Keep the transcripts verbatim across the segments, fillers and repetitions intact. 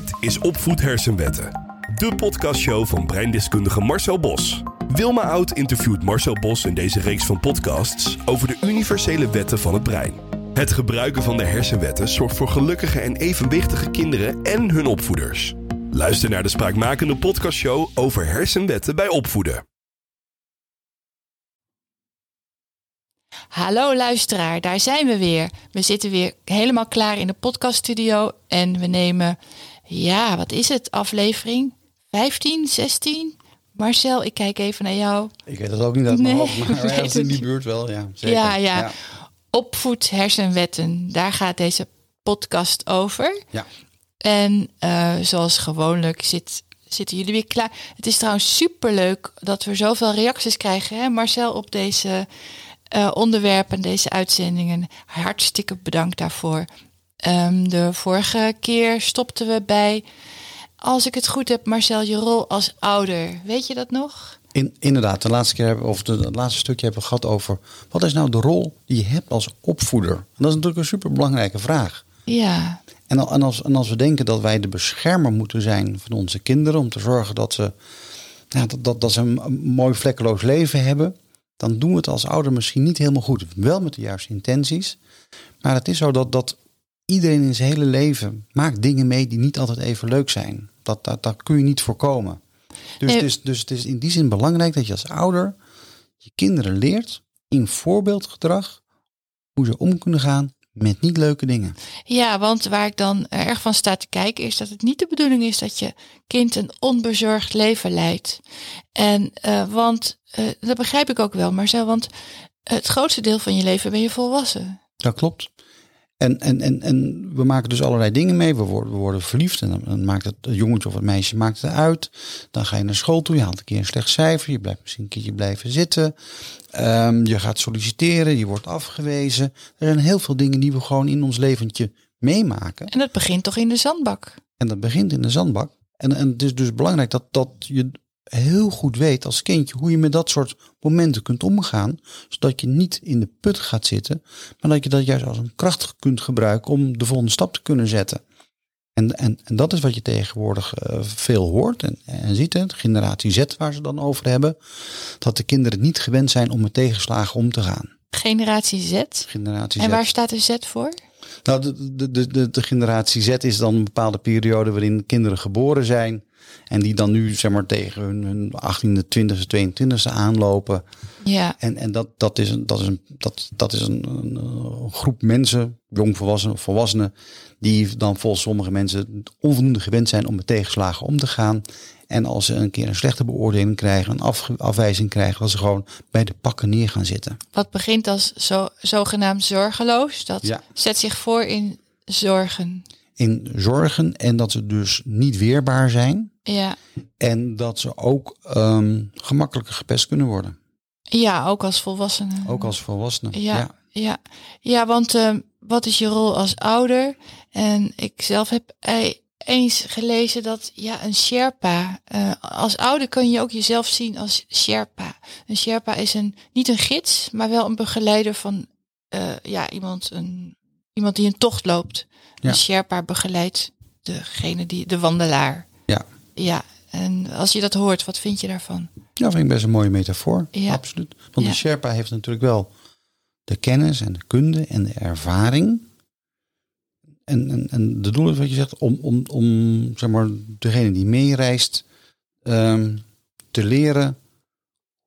Dit is Opvoed Hersenwetten, de podcastshow van breindeskundige Marcel Bos. Wilma Oud interviewt Marcel Bos in deze reeks van podcasts over de universele wetten van het brein. Het gebruiken van de hersenwetten zorgt voor gelukkige en evenwichtige kinderen en hun opvoeders. Luister naar de spraakmakende podcastshow over hersenwetten bij opvoeden. Hallo luisteraar, daar zijn we weer. We zitten weer helemaal klaar in de podcaststudio en we nemen, ja, wat is het, aflevering vijftien, zestien? Marcel, ik kijk even naar jou. Ik weet dat ook niet uit mijn hoofd, maar nee, ja, dat is in die buurt wel, ja, zeker. Ja, ja, ja. Opvoed hersenwetten, daar gaat deze podcast over. Ja. En uh, zoals gewoonlijk zit... zitten jullie weer klaar. Het is trouwens superleuk dat we zoveel reacties krijgen, hè Marcel, op deze uh, onderwerpen, deze uitzendingen. Hartstikke bedankt daarvoor. Um, de vorige keer stopten we bij, als ik het goed heb, Marcel, je rol als ouder. Weet je dat nog? In, inderdaad, de laatste keer hebben, of de, het laatste stukje hebben we gehad over wat is nou de rol die je hebt als opvoeder? En dat is natuurlijk een superbelangrijke vraag. Ja. En als, en als we denken dat wij de beschermer moeten zijn van onze kinderen, om te zorgen dat ze, ja, dat, dat, dat ze een mooi vlekkeloos leven hebben, dan doen we het als ouder misschien niet helemaal goed. Wel met de juiste intenties. Maar het is zo dat, dat iedereen in zijn hele leven maakt dingen mee die niet altijd even leuk zijn. Dat, dat, dat kun je niet voorkomen. Dus, nee. het is, dus het is in die zin belangrijk dat je als ouder je kinderen leert in voorbeeldgedrag hoe ze om kunnen gaan met niet leuke dingen. Ja, want waar ik dan erg van sta te kijken is dat het niet de bedoeling is dat je kind een onbezorgd leven leidt. En uh, want, uh, dat begrijp ik ook wel, Marcel, want het grootste deel van je leven ben je volwassen. Dat klopt. En, en, en, en we maken dus allerlei dingen mee. We worden, we worden verliefd en dan, dan maakt het, het jongetje of het meisje maakt het uit. Dan ga je naar school toe, je haalt een keer een slecht cijfer. Je blijft misschien een keertje blijven zitten. Um, je gaat solliciteren, je wordt afgewezen. Er zijn heel veel dingen die we gewoon in ons leventje meemaken. En dat begint toch in de zandbak? En dat begint in de zandbak. En, en het is dus belangrijk dat, dat je heel goed weet als kindje hoe je met dat soort momenten kunt omgaan, zodat je niet in de put gaat zitten, maar dat je dat juist als een kracht kunt gebruiken om de volgende stap te kunnen zetten. En, en, en dat is wat je tegenwoordig uh, veel hoort en, en ziet, hè, Generatie Z waar ze dan over hebben, dat de kinderen niet gewend zijn om met tegenslagen om te gaan. Generatie Z? Generatie Z. En waar staat de Z voor? Nou, de, de, de, de generatie Z is dan een bepaalde periode waarin kinderen geboren zijn en die dan nu, zeg maar, tegen hun, hun achttiende, twintigste, tweeëntwintigste aanlopen. Ja. En, en dat, dat is, een, dat is, een, dat, dat is een, een groep mensen, jongvolwassenen of volwassenen, die dan volgens sommige mensen onvoldoende gewend zijn om met tegenslagen om te gaan. En als ze een keer een slechte beoordeling krijgen, een af, afwijzing krijgen, dat ze gewoon bij de pakken neer gaan zitten. Wat begint als zo, zogenaamd zorgeloos, dat ja. zet zich voor in zorgen. In zorgen en dat ze dus niet weerbaar zijn. Ja. En dat ze ook um, gemakkelijker gepest kunnen worden. Ja, ook als volwassenen. Ook als volwassenen, ja. Ja, ja. ja want um, wat is je rol als ouder? En ik zelf heb eens gelezen dat ja een Sherpa... Uh, als ouder kun je ook jezelf zien als Sherpa. Een Sherpa is een niet een gids, maar wel een begeleider van uh, ja iemand, een, iemand die een tocht loopt. Ja. Een Sherpa begeleidt degene die de wandelaar. Ja. Ja, en als je dat hoort, wat vind je daarvan? Ja, vind ik best een mooie metafoor. Ja. Absoluut. Want ja. de Sherpa heeft natuurlijk wel de kennis en de kunde en de ervaring. En, en, en de doel is wat je zegt, om, om, om zeg maar, degene die meereist um, te leren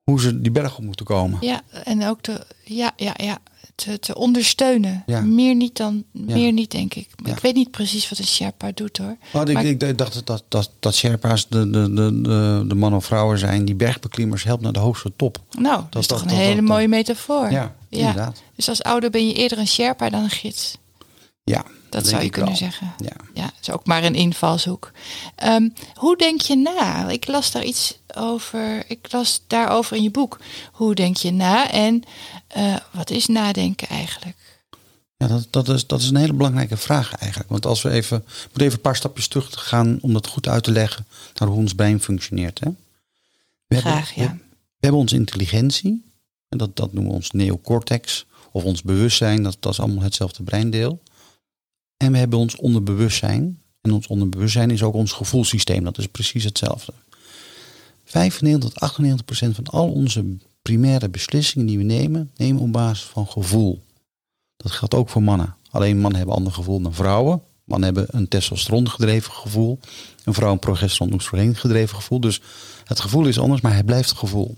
hoe ze die berg op moeten komen. Ja, en ook de, ja, ja, ja, te, te ondersteunen. Ja. Meer niet dan, ja. meer niet denk ik. Maar ja. Ik weet niet precies wat een Sherpa doet hoor. Maar maar ik, ik dacht dat, dat, dat Sherpa's de, de, de, de man of vrouwen zijn die bergbeklimmers helpt naar de hoogste top. Nou, dat, dat is toch dat, een dat, hele dat, mooie dat, metafoor. Ja, ja, inderdaad. Dus als ouder ben je eerder een Sherpa dan een gids. Ja, dat, dat zou je kunnen wel zeggen. Ja. Ja, dat is ook maar een invalshoek. Um, hoe denk je na? Ik las daar iets over. Ik las daarover in je boek. Hoe denk je na? En uh, wat is nadenken eigenlijk? Ja, dat, dat, is, dat is een hele belangrijke vraag eigenlijk. Want als we even, we moeten even een paar stapjes terug gaan om dat goed uit te leggen naar hoe ons brein functioneert. Hè? We Graag, hebben, ja. We, we hebben onze intelligentie. En dat, dat noemen we ons neocortex. Of ons bewustzijn. Dat, dat is allemaal hetzelfde breindeel. En we hebben ons onderbewustzijn. En ons onderbewustzijn is ook ons gevoelssysteem. Dat is precies hetzelfde. vijfennegentig tot achtennegentig procent van al onze primaire beslissingen die we nemen, nemen op basis van gevoel. Dat geldt ook voor mannen. Alleen mannen hebben ander gevoel dan vrouwen. Mannen hebben een testosteron gedreven gevoel. Een vrouw een progesteron oestrogeen gedreven gevoel. Dus het gevoel is anders, maar het blijft het gevoel.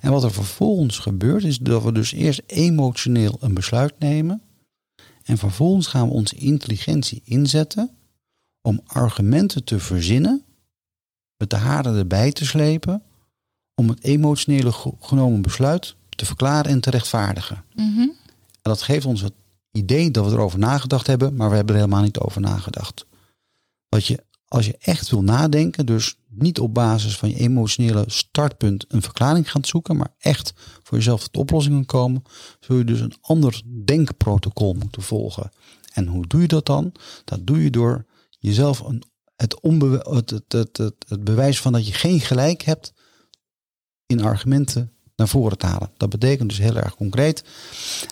En wat er vervolgens gebeurt is dat we dus eerst emotioneel een besluit nemen. En vervolgens gaan we onze intelligentie inzetten om argumenten te verzinnen, met de haren erbij te slepen, om het emotionele genomen besluit te verklaren en te rechtvaardigen. Mm-hmm. En dat geeft ons het idee dat we erover nagedacht hebben, maar we hebben er helemaal niet over nagedacht. Wat je, als je echt wil nadenken, dus niet op basis van je emotionele startpunt een verklaring gaat zoeken, maar echt voor jezelf tot oplossingen komen, zul je dus een ander denkprotocol moeten volgen. En hoe doe je dat dan? Dat doe je door jezelf een, het, onbe- het, het, het, het, het bewijs van dat je geen gelijk hebt in argumenten naar voren te halen. Dat betekent dus heel erg concreet,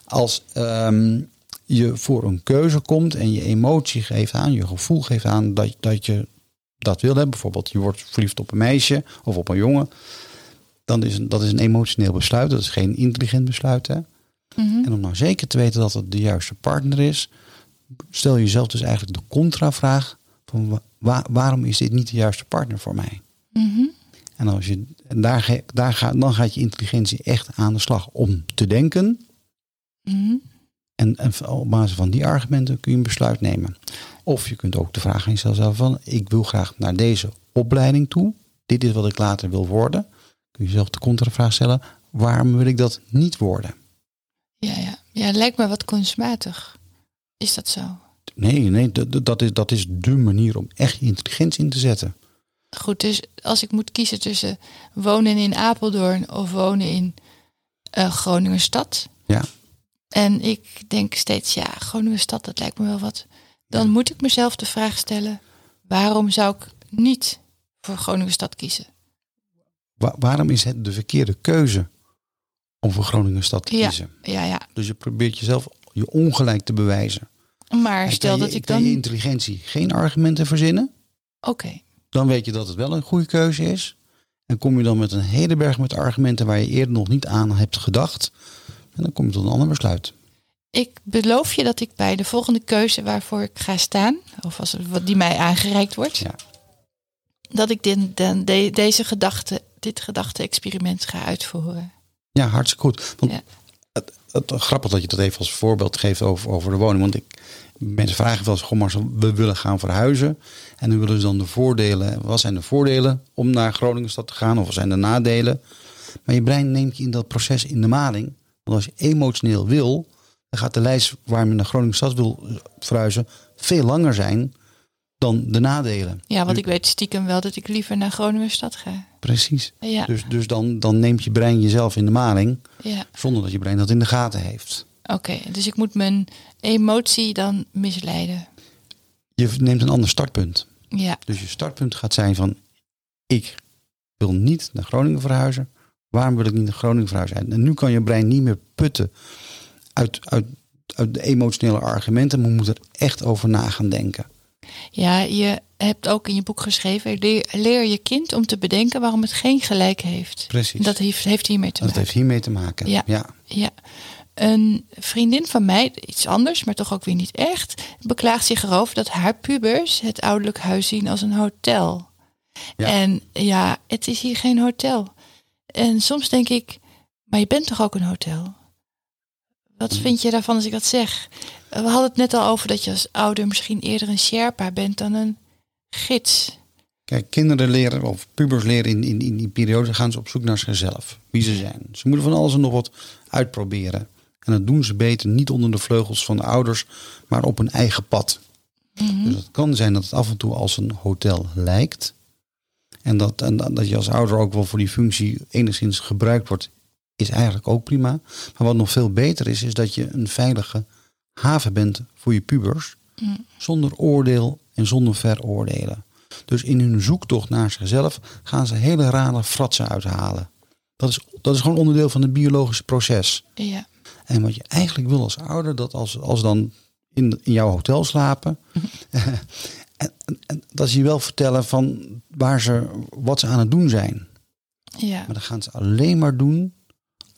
als um, je voor een keuze komt en je emotie geeft aan, je gevoel geeft aan dat, dat je dat wil hebben. Bijvoorbeeld je wordt verliefd op een meisje of op een jongen. Dan is een, dat is een emotioneel besluit. Dat is geen intelligent besluit. Hè? Mm-hmm. En om nou zeker te weten dat het de juiste partner is, stel jezelf dus eigenlijk de contravraag van waar, waarom is dit niet de juiste partner voor mij? Mm-hmm. En, als je, en daar, daar ga, dan gaat je intelligentie echt aan de slag om te denken. Mm-hmm. En, en op basis van die argumenten kun je een besluit nemen. Of je kunt ook de vraag aan jezelf van, ik wil graag naar deze opleiding toe. Dit is wat ik later wil worden. Kun je jezelf de contravraag stellen, waarom wil ik dat niet worden? Ja, ja. Ja, lijkt me wat kunstmatig. Is dat zo? Nee, nee d- dat, is, dat is de manier om echt intelligentie in te zetten. Goed, dus als ik moet kiezen tussen wonen in Apeldoorn of wonen in uh, Groningenstad. Ja. En ik denk steeds, ja, Groningenstad, dat lijkt me wel wat. Dan moet ik mezelf de vraag stellen, waarom zou ik niet voor Groningenstad kiezen? Wa- waarom is het de verkeerde keuze om voor Groningenstad te ja, kiezen? Ja, ja. Dus je probeert jezelf je ongelijk te bewijzen. Maar en stel je, dat ik dan... je intelligentie geen argumenten verzinnen. Oké. Okay. Dan weet je dat het wel een goede keuze is. En kom je dan met een hele berg met argumenten waar je eerder nog niet aan hebt gedacht. En dan kom je tot een ander besluit. Ik beloof je dat ik bij de volgende keuze waarvoor ik ga staan, of als wat die mij aangereikt wordt, ja, dat ik dit, de, de, deze gedachte, dit gedachte-experiment ga uitvoeren. Ja, hartstikke goed. Want ja. het, het, het, grappig dat je dat even als voorbeeld geeft over, over de woning. Want ik, mensen vragen wel eens, goh, maar we willen gaan verhuizen. En dan willen ze dan de voordelen. Wat zijn de voordelen om naar Groningenstad te gaan? Of wat zijn de nadelen? Maar je brein neemt je in dat proces in de maling. Want als je emotioneel wil, dan gaat de lijst waar men naar Groningenstad wil verhuizen veel langer zijn dan de nadelen. Ja, want dus, ik weet stiekem wel dat ik liever naar Groningenstad ga. Precies. Ja. Dus, dus dan, dan neemt je brein jezelf in de maling, ja, zonder dat je brein dat in de gaten heeft. Oké, okay, dus ik moet mijn emotie dan misleiden. Je neemt een ander startpunt. Ja. Dus je startpunt gaat zijn van, ik wil niet naar Groningen verhuizen. Waarom wil ik niet naar Groningen verhuizen? En nu kan je brein niet meer putten uit, uit, uit de emotionele argumenten. Maar je moet er echt over na gaan denken. Ja, je hebt ook in je boek geschreven, leer, leer je kind om te bedenken waarom het geen gelijk heeft. Precies. Dat heeft, heeft hiermee te maken. Dat heeft hiermee te maken, ja. ja. ja. Een vriendin van mij, iets anders, maar toch ook weer niet echt, beklaagt zich erover dat haar pubers het ouderlijk huis zien als een hotel. Ja. En ja, het is hier geen hotel. En soms denk ik, maar je bent toch ook een hotel? Wat vind je daarvan als ik dat zeg? We hadden het net al over dat je als ouder misschien eerder een Sherpa bent dan een gids. Kijk, kinderen leren of pubers leren in, in, in die periode, gaan ze op zoek naar zichzelf, wie ze zijn. Ze moeten van alles en nog wat uitproberen. En dat doen ze beter niet onder de vleugels van de ouders, maar op hun eigen pad. Mm-hmm. Dus het kan zijn dat het af en toe als een hotel lijkt. En dat, en dat je als ouder ook wel voor die functie enigszins gebruikt wordt, is eigenlijk ook prima. Maar wat nog veel beter is, is dat je een veilige haven bent voor je pubers. Mm. Zonder oordeel en zonder veroordelen. Dus in hun zoektocht naar zichzelf gaan ze hele rare fratsen uithalen. Dat is, dat is gewoon onderdeel van het biologische proces. Ja. En wat je eigenlijk wil als ouder, dat als, als dan in, in jouw hotel slapen... Mm. En, en dat ze je wel vertellen van waar ze, wat ze aan het doen zijn. Ja. Maar dan gaan ze alleen maar doen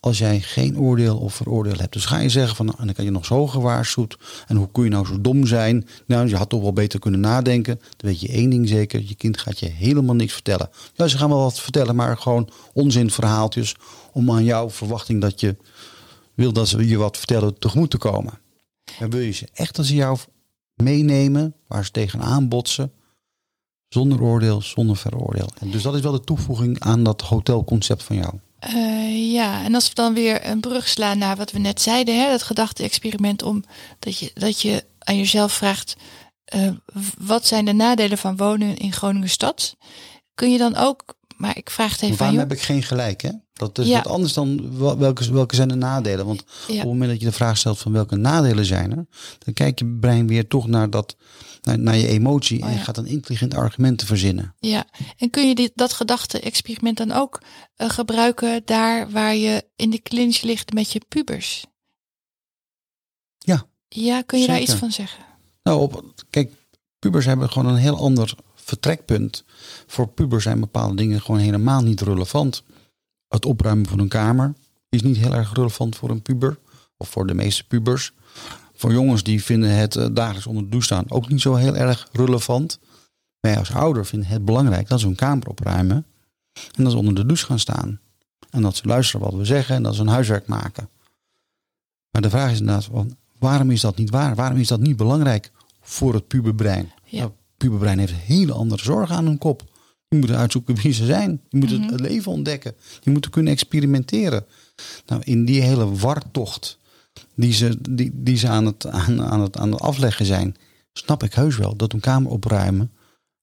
als jij geen oordeel of veroordeel hebt. Dus ga je zeggen van, en dan kan je nog zo gewaarschuwd. En hoe kun je nou zo dom zijn? Nou, je had toch wel beter kunnen nadenken. Dan weet je één ding zeker, je kind gaat je helemaal niks vertellen. Nou, ze gaan wel wat vertellen, maar gewoon onzinverhaaltjes om aan jouw verwachting dat je wil dat ze je wat vertellen tegemoet te komen. En wil je ze echt als ze jou meenemen, waar ze tegenaan botsen, zonder oordeel, zonder veroordeel. En dus dat is wel de toevoeging aan dat hotelconcept van jou. Uh, ja, en als we dan weer een brug slaan naar wat we net zeiden, hè, dat gedachte-experiment om dat je, dat je aan jezelf vraagt, uh, wat zijn de nadelen van wonen in Groningen stad? Kun je dan ook, maar ik vraag het even waarom aan jou. Heb ik geen gelijk, hè? Dat is ja. wat anders dan welke, welke zijn de nadelen. Want ja. op het moment dat je de vraag stelt van welke nadelen zijn er, dan kijkt je brein weer toch naar, dat, naar, naar je emotie. Oh, en je ja. gaat een intelligent argument te verzinnen. Ja, en kun je dit, dat gedachte-experiment dan ook uh, gebruiken daar waar je in de clinch ligt met je pubers? Ja. Ja, kun je zeker. Daar iets van zeggen? Nou, op, kijk, pubers hebben gewoon een heel ander vertrekpunt. Voor pubers zijn bepaalde dingen gewoon helemaal niet relevant. Het opruimen van een kamer is niet heel erg relevant voor een puber. Of voor de meeste pubers. Voor jongens die vinden het dagelijks onder de douche staan ook niet zo heel erg relevant. Wij als ouder vinden het belangrijk dat ze hun kamer opruimen. En dat ze onder de douche gaan staan. En dat ze luisteren wat we zeggen en dat ze hun huiswerk maken. Maar de vraag is inderdaad, waarom is dat niet waar? Waarom is dat niet belangrijk voor het puberbrein? Ja. Nou, het puberbrein heeft hele andere zorgen aan hun kop. Je moet uitzoeken wie ze zijn. Je moet mm-hmm. het leven ontdekken. Je moet kunnen experimenteren. Nou, in die hele wartocht die ze, die, die ze aan, het, aan, aan, het, aan het afleggen zijn, snap ik heus wel dat een kamer opruimen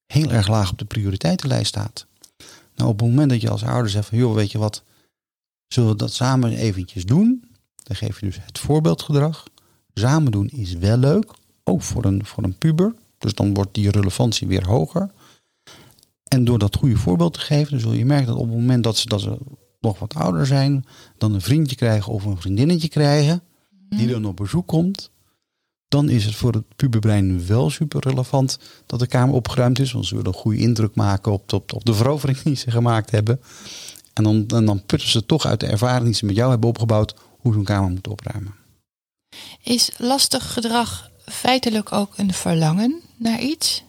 heel erg laag op de prioriteitenlijst staat. Nou, op het moment dat je als ouder zegt van, joh, weet je wat, zullen we dat samen eventjes doen? Dan geef je dus het voorbeeldgedrag. Samen doen is wel leuk, ook voor een, voor een puber. Dus dan wordt die relevantie weer hoger. En door dat goede voorbeeld te geven, dan zul je merken dat op het moment dat ze, dat ze nog wat ouder zijn, dan een vriendje krijgen of een vriendinnetje krijgen, die dan op bezoek komt, dan is het voor het puberbrein wel super relevant dat de kamer opgeruimd is, want ze willen een goede indruk maken op de, op de verovering die ze gemaakt hebben. En dan, en dan putten ze toch uit de ervaring die ze met jou hebben opgebouwd, hoe ze hun kamer moeten opruimen. Is lastig gedrag feitelijk ook een verlangen naar iets?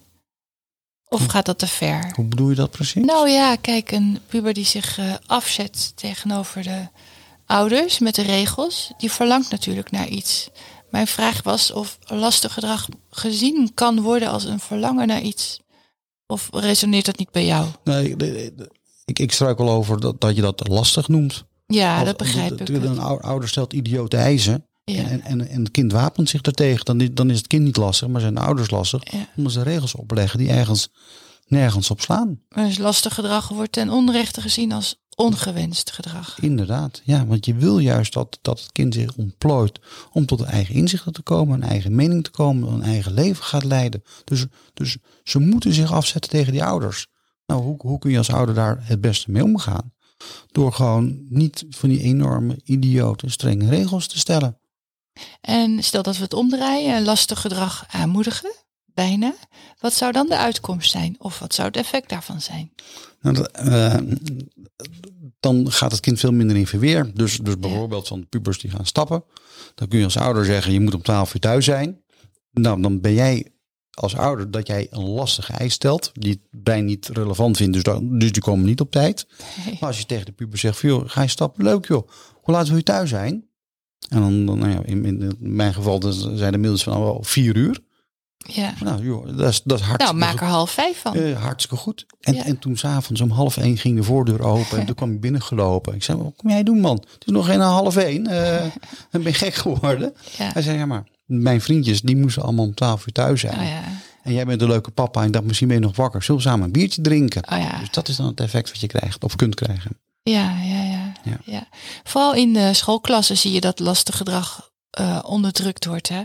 Of gaat dat te ver? Hoe bedoel je dat precies? Nou ja, kijk, een puber die zich uh, afzet tegenover de ouders met de regels, die verlangt natuurlijk naar iets. Mijn vraag was of lastig gedrag gezien kan worden als een verlangen naar iets. Of resoneert dat niet bij jou? Nee, ik, ik struikel over dat, dat je dat lastig noemt. Ja, als, dat begrijp als, ik. Een ouder stelt idiote eisen. Ja. En, en, en het kind wapent zich daartegen. Dan, dan is het kind niet lastig, maar zijn de ouders lastig. Ja. Omdat ze regels opleggen die ergens nergens op slaan. Maar dus lastig gedrag wordt ten onrechte gezien als ongewenst gedrag. Inderdaad, ja. Want je wil juist dat, dat het kind zich ontplooit om tot eigen inzichten te komen, een eigen mening te komen, een eigen leven gaat leiden. Dus, dus ze moeten zich afzetten tegen die ouders. Nou, hoe, hoe kun je als ouder daar het beste mee omgaan? Door gewoon niet van die enorme, idiote, strenge regels te stellen. En stel dat we het omdraaien en lastig gedrag aanmoedigen, bijna. Wat zou dan de uitkomst zijn? Of wat zou het effect daarvan zijn? Nou, dat, uh, dan gaat het kind veel minder in verweer. Dus, dus bijvoorbeeld van de pubers die gaan stappen. Dan kun je als ouder zeggen, je moet om twaalf uur thuis zijn. Nou, dan ben jij als ouder dat jij een lastige eis stelt. Die het brein niet relevant vindt, dus, dan, dus die komen niet op tijd. Nee. Maar als je tegen de puber zegt, joh, ga je stappen? Leuk joh, hoe laat wil je thuis zijn? En dan, dan nou ja, in, in mijn geval dus zijn er middels van al vier uur. Ja. Nou, joh, dat is, dat is hartstikke Nou, maak er half vijf van. Uh, hartstikke goed. En, ja. en toen s'avonds om half één ging de voordeur open. En toen kwam ik binnengelopen. Ik zei, wat kom jij doen, man? Het is nog geen half één. Uh, dan ben je gek geworden. Ja. Hij zei, ja maar, mijn vriendjes, die moesten allemaal om twaalf uur thuis zijn. Oh, ja. En jij bent een leuke papa en dacht, misschien ben je nog wakker. Zullen we samen een biertje drinken? Oh, ja. Dus dat is dan het effect wat je krijgt of kunt krijgen. Ja, ja, ja. ja. ja. Vooral in de schoolklassen zie je dat lastig gedrag uh, onderdrukt wordt, hè?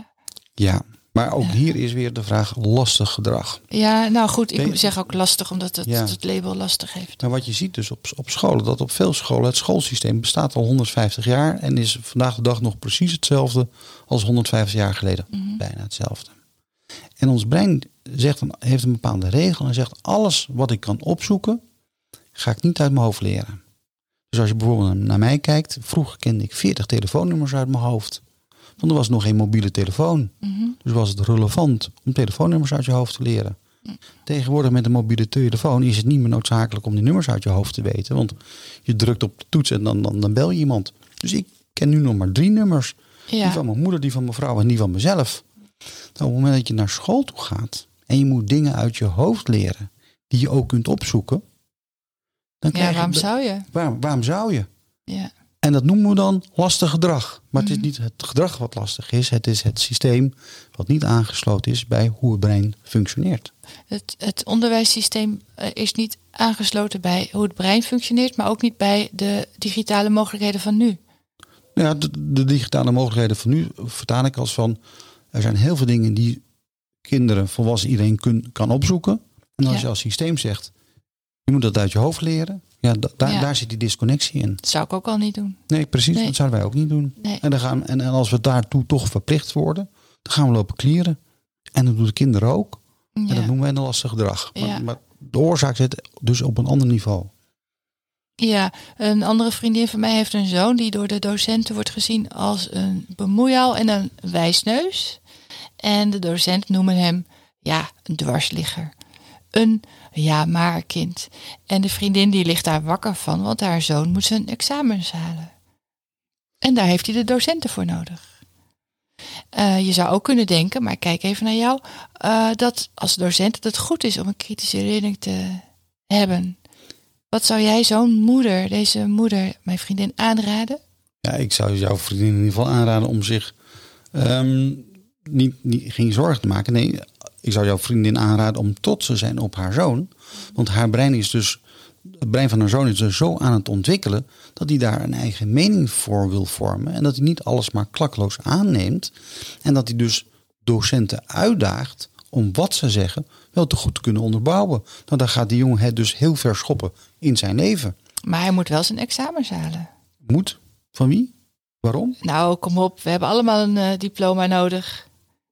Ja, maar ook ja. hier is weer de vraag lastig gedrag. Ja, nou goed, ik ben, zeg ook lastig omdat het, ja. het label lastig heeft. Nou, wat je ziet dus op, op scholen, dat op veel scholen het schoolsysteem bestaat al honderdvijftig jaar... en is vandaag de dag nog precies hetzelfde als honderdvijftig jaar geleden. Mm-hmm. Bijna hetzelfde. En ons brein zegt dan, heeft een bepaalde regel en zegt, alles wat ik kan opzoeken, ga ik niet uit mijn hoofd leren. Dus als je bijvoorbeeld naar mij kijkt, vroeger kende ik veertig telefoonnummers uit mijn hoofd. Want er was nog geen mobiele telefoon. Mm-hmm. Dus was het relevant om telefoonnummers uit je hoofd te leren. Mm. Tegenwoordig met een mobiele telefoon is het niet meer noodzakelijk om die nummers uit je hoofd te weten. Want je drukt op de toets en dan, dan, dan bel je iemand. Dus ik ken nu nog maar drie nummers. Ja. Die van mijn moeder, die van mijn vrouw en die van mezelf. Nou, op het moment dat je naar school toe gaat en je moet dingen uit je hoofd leren die je ook kunt opzoeken. Dan ja, waarom je, zou je? Waarom, waarom zou je? Ja. En dat noemen we dan lastig gedrag. Maar mm-hmm. het is niet het gedrag wat lastig is. Het is het systeem wat niet aangesloten is bij hoe het brein functioneert. Het, het onderwijssysteem is niet aangesloten bij hoe het brein functioneert, maar ook niet bij de digitale mogelijkheden van nu. Ja, de, de digitale mogelijkheden van nu vertaal ik als van, er zijn heel veel dingen die kinderen, volwassen iedereen kun, kan opzoeken. En als ja. je als systeem zegt, je moet dat uit je hoofd leren. Ja, da- daar, ja, daar zit die disconnectie in. Dat zou ik ook al niet doen. Nee, precies. Nee. Dat zouden wij ook niet doen. Nee. En, dan gaan, en, en als we daartoe toch verplicht worden, dan gaan we lopen klieren. En dat doen de kinderen ook. Ja. En dat noemen wij een lastig gedrag. Maar, ja. maar de oorzaak zit dus op een ander niveau. Ja, een andere vriendin van mij heeft een zoon die door de docenten wordt gezien als een bemoeial en een wijsneus. En de docenten noemen hem, ja, een dwarsligger. Een ja maar kind. En de vriendin die ligt daar wakker van, want haar zoon moet zijn examens halen. En daar heeft hij de docenten voor nodig. Uh, je zou ook kunnen denken, maar kijk even naar jou, uh, dat als docent dat het goed is om een kritische redening te hebben. Wat zou jij zo'n moeder, deze moeder, mijn vriendin, aanraden? Ja, ik zou jouw vriendin in ieder geval aanraden om zich um, niet, niet, geen zorgen te maken. Nee, ik zou jouw vriendin aanraden om trots te zijn op haar zoon. Want haar brein is dus, het brein van haar zoon is dus zo aan het ontwikkelen dat hij daar een eigen mening voor wil vormen. En dat hij niet alles maar klakkeloos aanneemt. En dat hij dus docenten uitdaagt om wat ze zeggen wel te goed te kunnen onderbouwen. Nou, dan gaat die jongen het dus heel ver schoppen in zijn leven. Maar hij moet wel zijn examens halen. Moet? Van wie? Waarom? Nou, kom op. We hebben allemaal een uh, diploma nodig.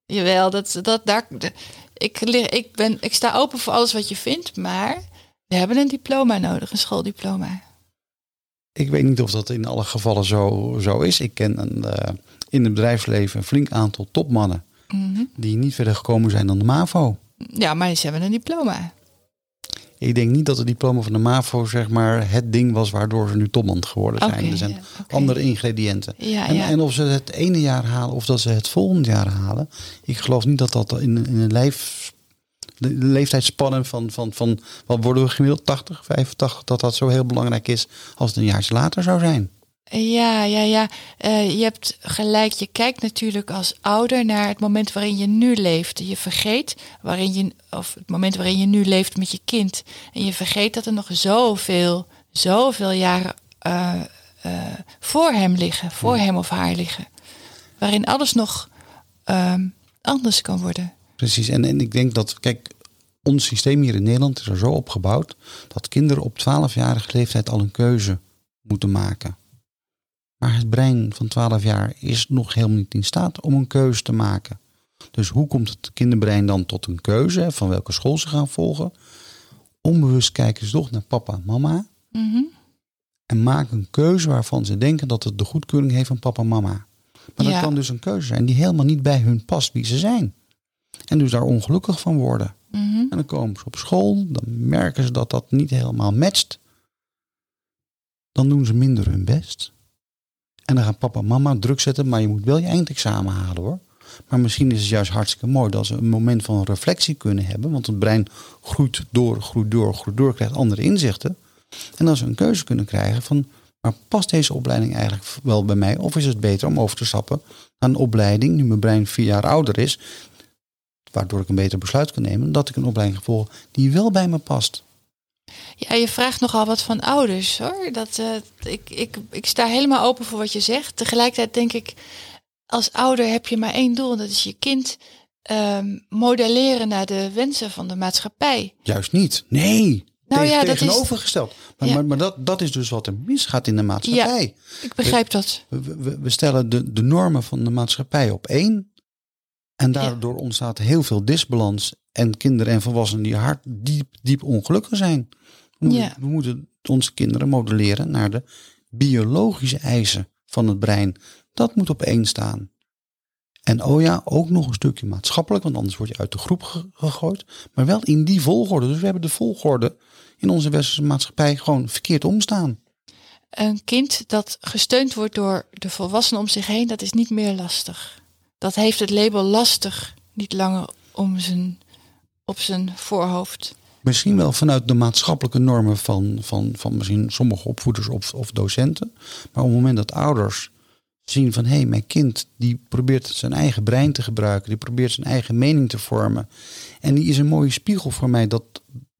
Jawel, dat, dat, daar, ik, ik, ben, ik sta open voor alles wat je vindt, maar we hebben een diploma nodig, een schooldiploma. Ik weet niet of dat in alle gevallen zo, zo is. Ik ken een, uh, in het bedrijfsleven een flink aantal topmannen mm-hmm. die niet verder gekomen zijn dan de MAVO. Ja, maar ze hebben een diploma. Ik denk niet dat het diploma van de MAVO zeg maar het ding was waardoor ze nu topman geworden zijn. Okay, er zijn ja, okay. andere ingrediënten. Ja, en, ja. en of ze het ene jaar halen of dat ze het volgende jaar halen. Ik geloof niet dat dat in, in een leef, de leeftijdsspannen van, van, van wat worden we gemiddeld, tachtig, vijfentachtig, dat dat zo heel belangrijk is als het een jaartje later zou zijn. Ja, ja, ja. Uh, je hebt gelijk. Je kijkt natuurlijk als ouder naar het moment waarin je nu leeft. Je vergeet waarin je, of het moment waarin je nu leeft met je kind. En je vergeet dat er nog zoveel, zoveel jaren uh, uh, voor hem liggen, voor ja. hem of haar liggen. Waarin alles nog uh, anders kan worden. Precies. En, en ik denk dat, kijk, ons systeem hier in Nederland is er zo opgebouwd dat kinderen op twaalfjarige leeftijd al een keuze moeten maken. Maar het brein van twaalf jaar is nog helemaal niet in staat om een keuze te maken. Dus hoe komt het kinderbrein dan tot een keuze van welke school ze gaan volgen? Onbewust kijken ze toch naar papa en mama. Mm-hmm. En maken een keuze waarvan ze denken dat het de goedkeuring heeft van papa en mama. Maar ja. dat kan dus een keuze zijn die helemaal niet bij hun past wie ze zijn. En dus daar ongelukkig van worden. Mm-hmm. En dan komen ze op school, dan merken ze dat dat niet helemaal matcht. Dan doen ze minder hun best. En dan gaan papa en mama druk zetten, maar je moet wel je eindexamen halen hoor. Maar misschien is het juist hartstikke mooi dat ze een moment van reflectie kunnen hebben. Want het brein groeit door, groeit door, groeit door, krijgt andere inzichten. En als ze een keuze kunnen krijgen van, maar past deze opleiding eigenlijk wel bij mij? Of is het beter om over te stappen naar een opleiding, nu mijn brein vier jaar ouder is, waardoor ik een beter besluit kan nemen, dat ik een opleiding volg die wel bij me past. Ja, je vraagt nogal wat van ouders, hoor. Dat, uh, ik, ik, ik sta helemaal open voor wat je zegt. Tegelijkertijd denk ik, als ouder heb je maar één doel. En dat is je kind um, modelleren naar de wensen van de maatschappij. Juist niet. Nee, nou, Tegen, ja, tegenovergesteld. Dat is, maar ja. maar, maar dat, dat is dus wat er misgaat in de maatschappij. Ja, ik begrijp we, dat. We, we stellen de, de normen van de maatschappij op één. En daardoor ja. ontstaat heel veel disbalans. En kinderen en volwassenen die hard, diep, diep ongelukkig zijn. We, ja. we moeten onze kinderen modelleren naar de biologische eisen van het brein. Dat moet op één staan. En oh ja, ook nog een stukje maatschappelijk, want anders word je uit de groep ge- gegooid. Maar wel in die volgorde. Dus we hebben de volgorde in onze westerse maatschappij gewoon verkeerd omstaan. Een kind dat gesteund wordt door de volwassenen om zich heen, dat is niet meer lastig. Dat heeft het label lastig niet langer om zijn, op zijn voorhoofd. Misschien wel vanuit de maatschappelijke normen van, van, van misschien sommige opvoeders of, of docenten. Maar op het moment dat ouders zien van hé, hey, mijn kind die probeert zijn eigen brein te gebruiken, die probeert zijn eigen mening te vormen. En die is een mooie spiegel voor mij dat,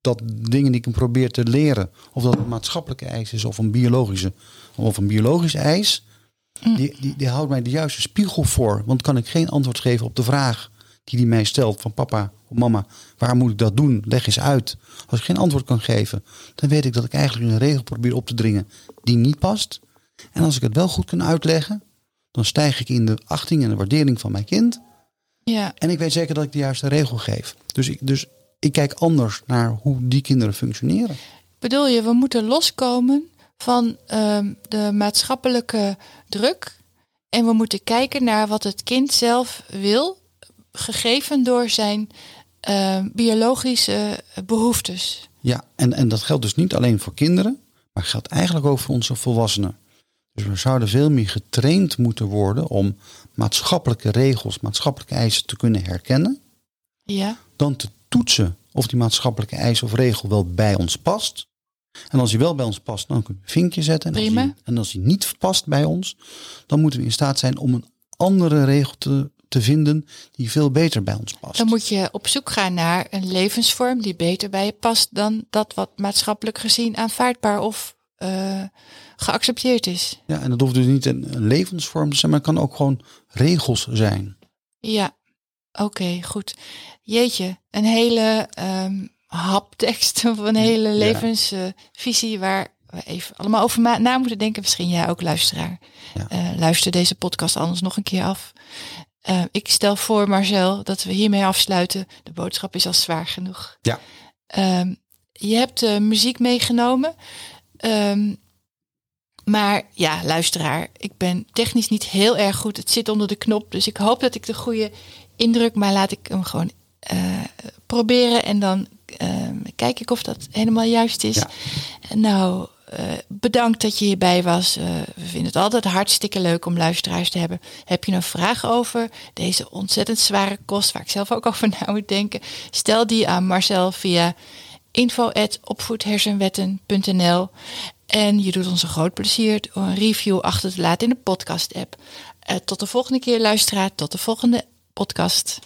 dat dingen die ik hem probeer te leren, of dat een maatschappelijke eis is of een biologische, of een biologisch eis, die, die, die houdt mij de juiste spiegel voor. Want kan ik geen antwoord geven op de vraag die die mij stelt van papa of mama, waar moet ik dat doen? Leg eens uit. Als ik geen antwoord kan geven, dan weet ik dat ik eigenlijk een regel probeer op te dringen die niet past. En als ik het wel goed kan uitleggen, dan stijg ik in de achting en de waardering van mijn kind. Ja. En ik weet zeker dat ik de juiste regel geef. Dus ik, dus ik kijk anders naar hoe die kinderen functioneren. Bedoel je, we moeten loskomen van uh, de maatschappelijke druk. En we moeten kijken naar wat het kind zelf wil, gegeven door zijn uh, biologische behoeftes. Ja, en, en dat geldt dus niet alleen voor kinderen, maar geldt eigenlijk ook voor onze volwassenen. Dus we zouden veel meer getraind moeten worden om maatschappelijke regels, maatschappelijke eisen te kunnen herkennen. Ja. Dan te toetsen of die maatschappelijke eis of regel wel bij ons past. En als die wel bij ons past, dan kunnen we een vinkje zetten. En als, die, en als die niet past bij ons, dan moeten we in staat zijn om een andere regel te, te vinden die veel beter bij ons past. Dan moet je op zoek gaan naar een levensvorm die beter bij je past dan dat wat maatschappelijk gezien aanvaardbaar of Uh, geaccepteerd is. Ja, en dat hoeft dus niet een, een levensvorm te zijn, maar het kan ook gewoon regels zijn. Ja, oké, okay, goed. Jeetje, een hele um, haptekst of een hele levensvisie ja. uh, waar we even allemaal over ma- na moeten denken. Misschien jij ook, luisteraar. Ja. Uh, luister deze podcast anders nog een keer af. Uh, ik stel voor, Marcel, dat we hiermee afsluiten. De boodschap is al zwaar genoeg. Ja. Uh, je hebt uh, muziek meegenomen. Um, maar ja, luisteraar, ik ben technisch niet heel erg goed. Het zit onder de knop, dus ik hoop dat ik de goede indruk, maar laat ik hem gewoon uh, proberen. En dan uh, kijk ik of dat helemaal juist is. Ja. Nou, uh, bedankt dat je hierbij was. Uh, we vinden het altijd hartstikke leuk om luisteraars te hebben. Heb je een vraag over deze ontzettend zware kost, waar ik zelf ook over na moet denken? Stel die aan Marcel via info at opvoed hersenwetten dot n l. En je doet ons een groot plezier door een review achter te laten in de podcast app. Uh, tot de volgende keer, luisteraar. Tot de volgende podcast.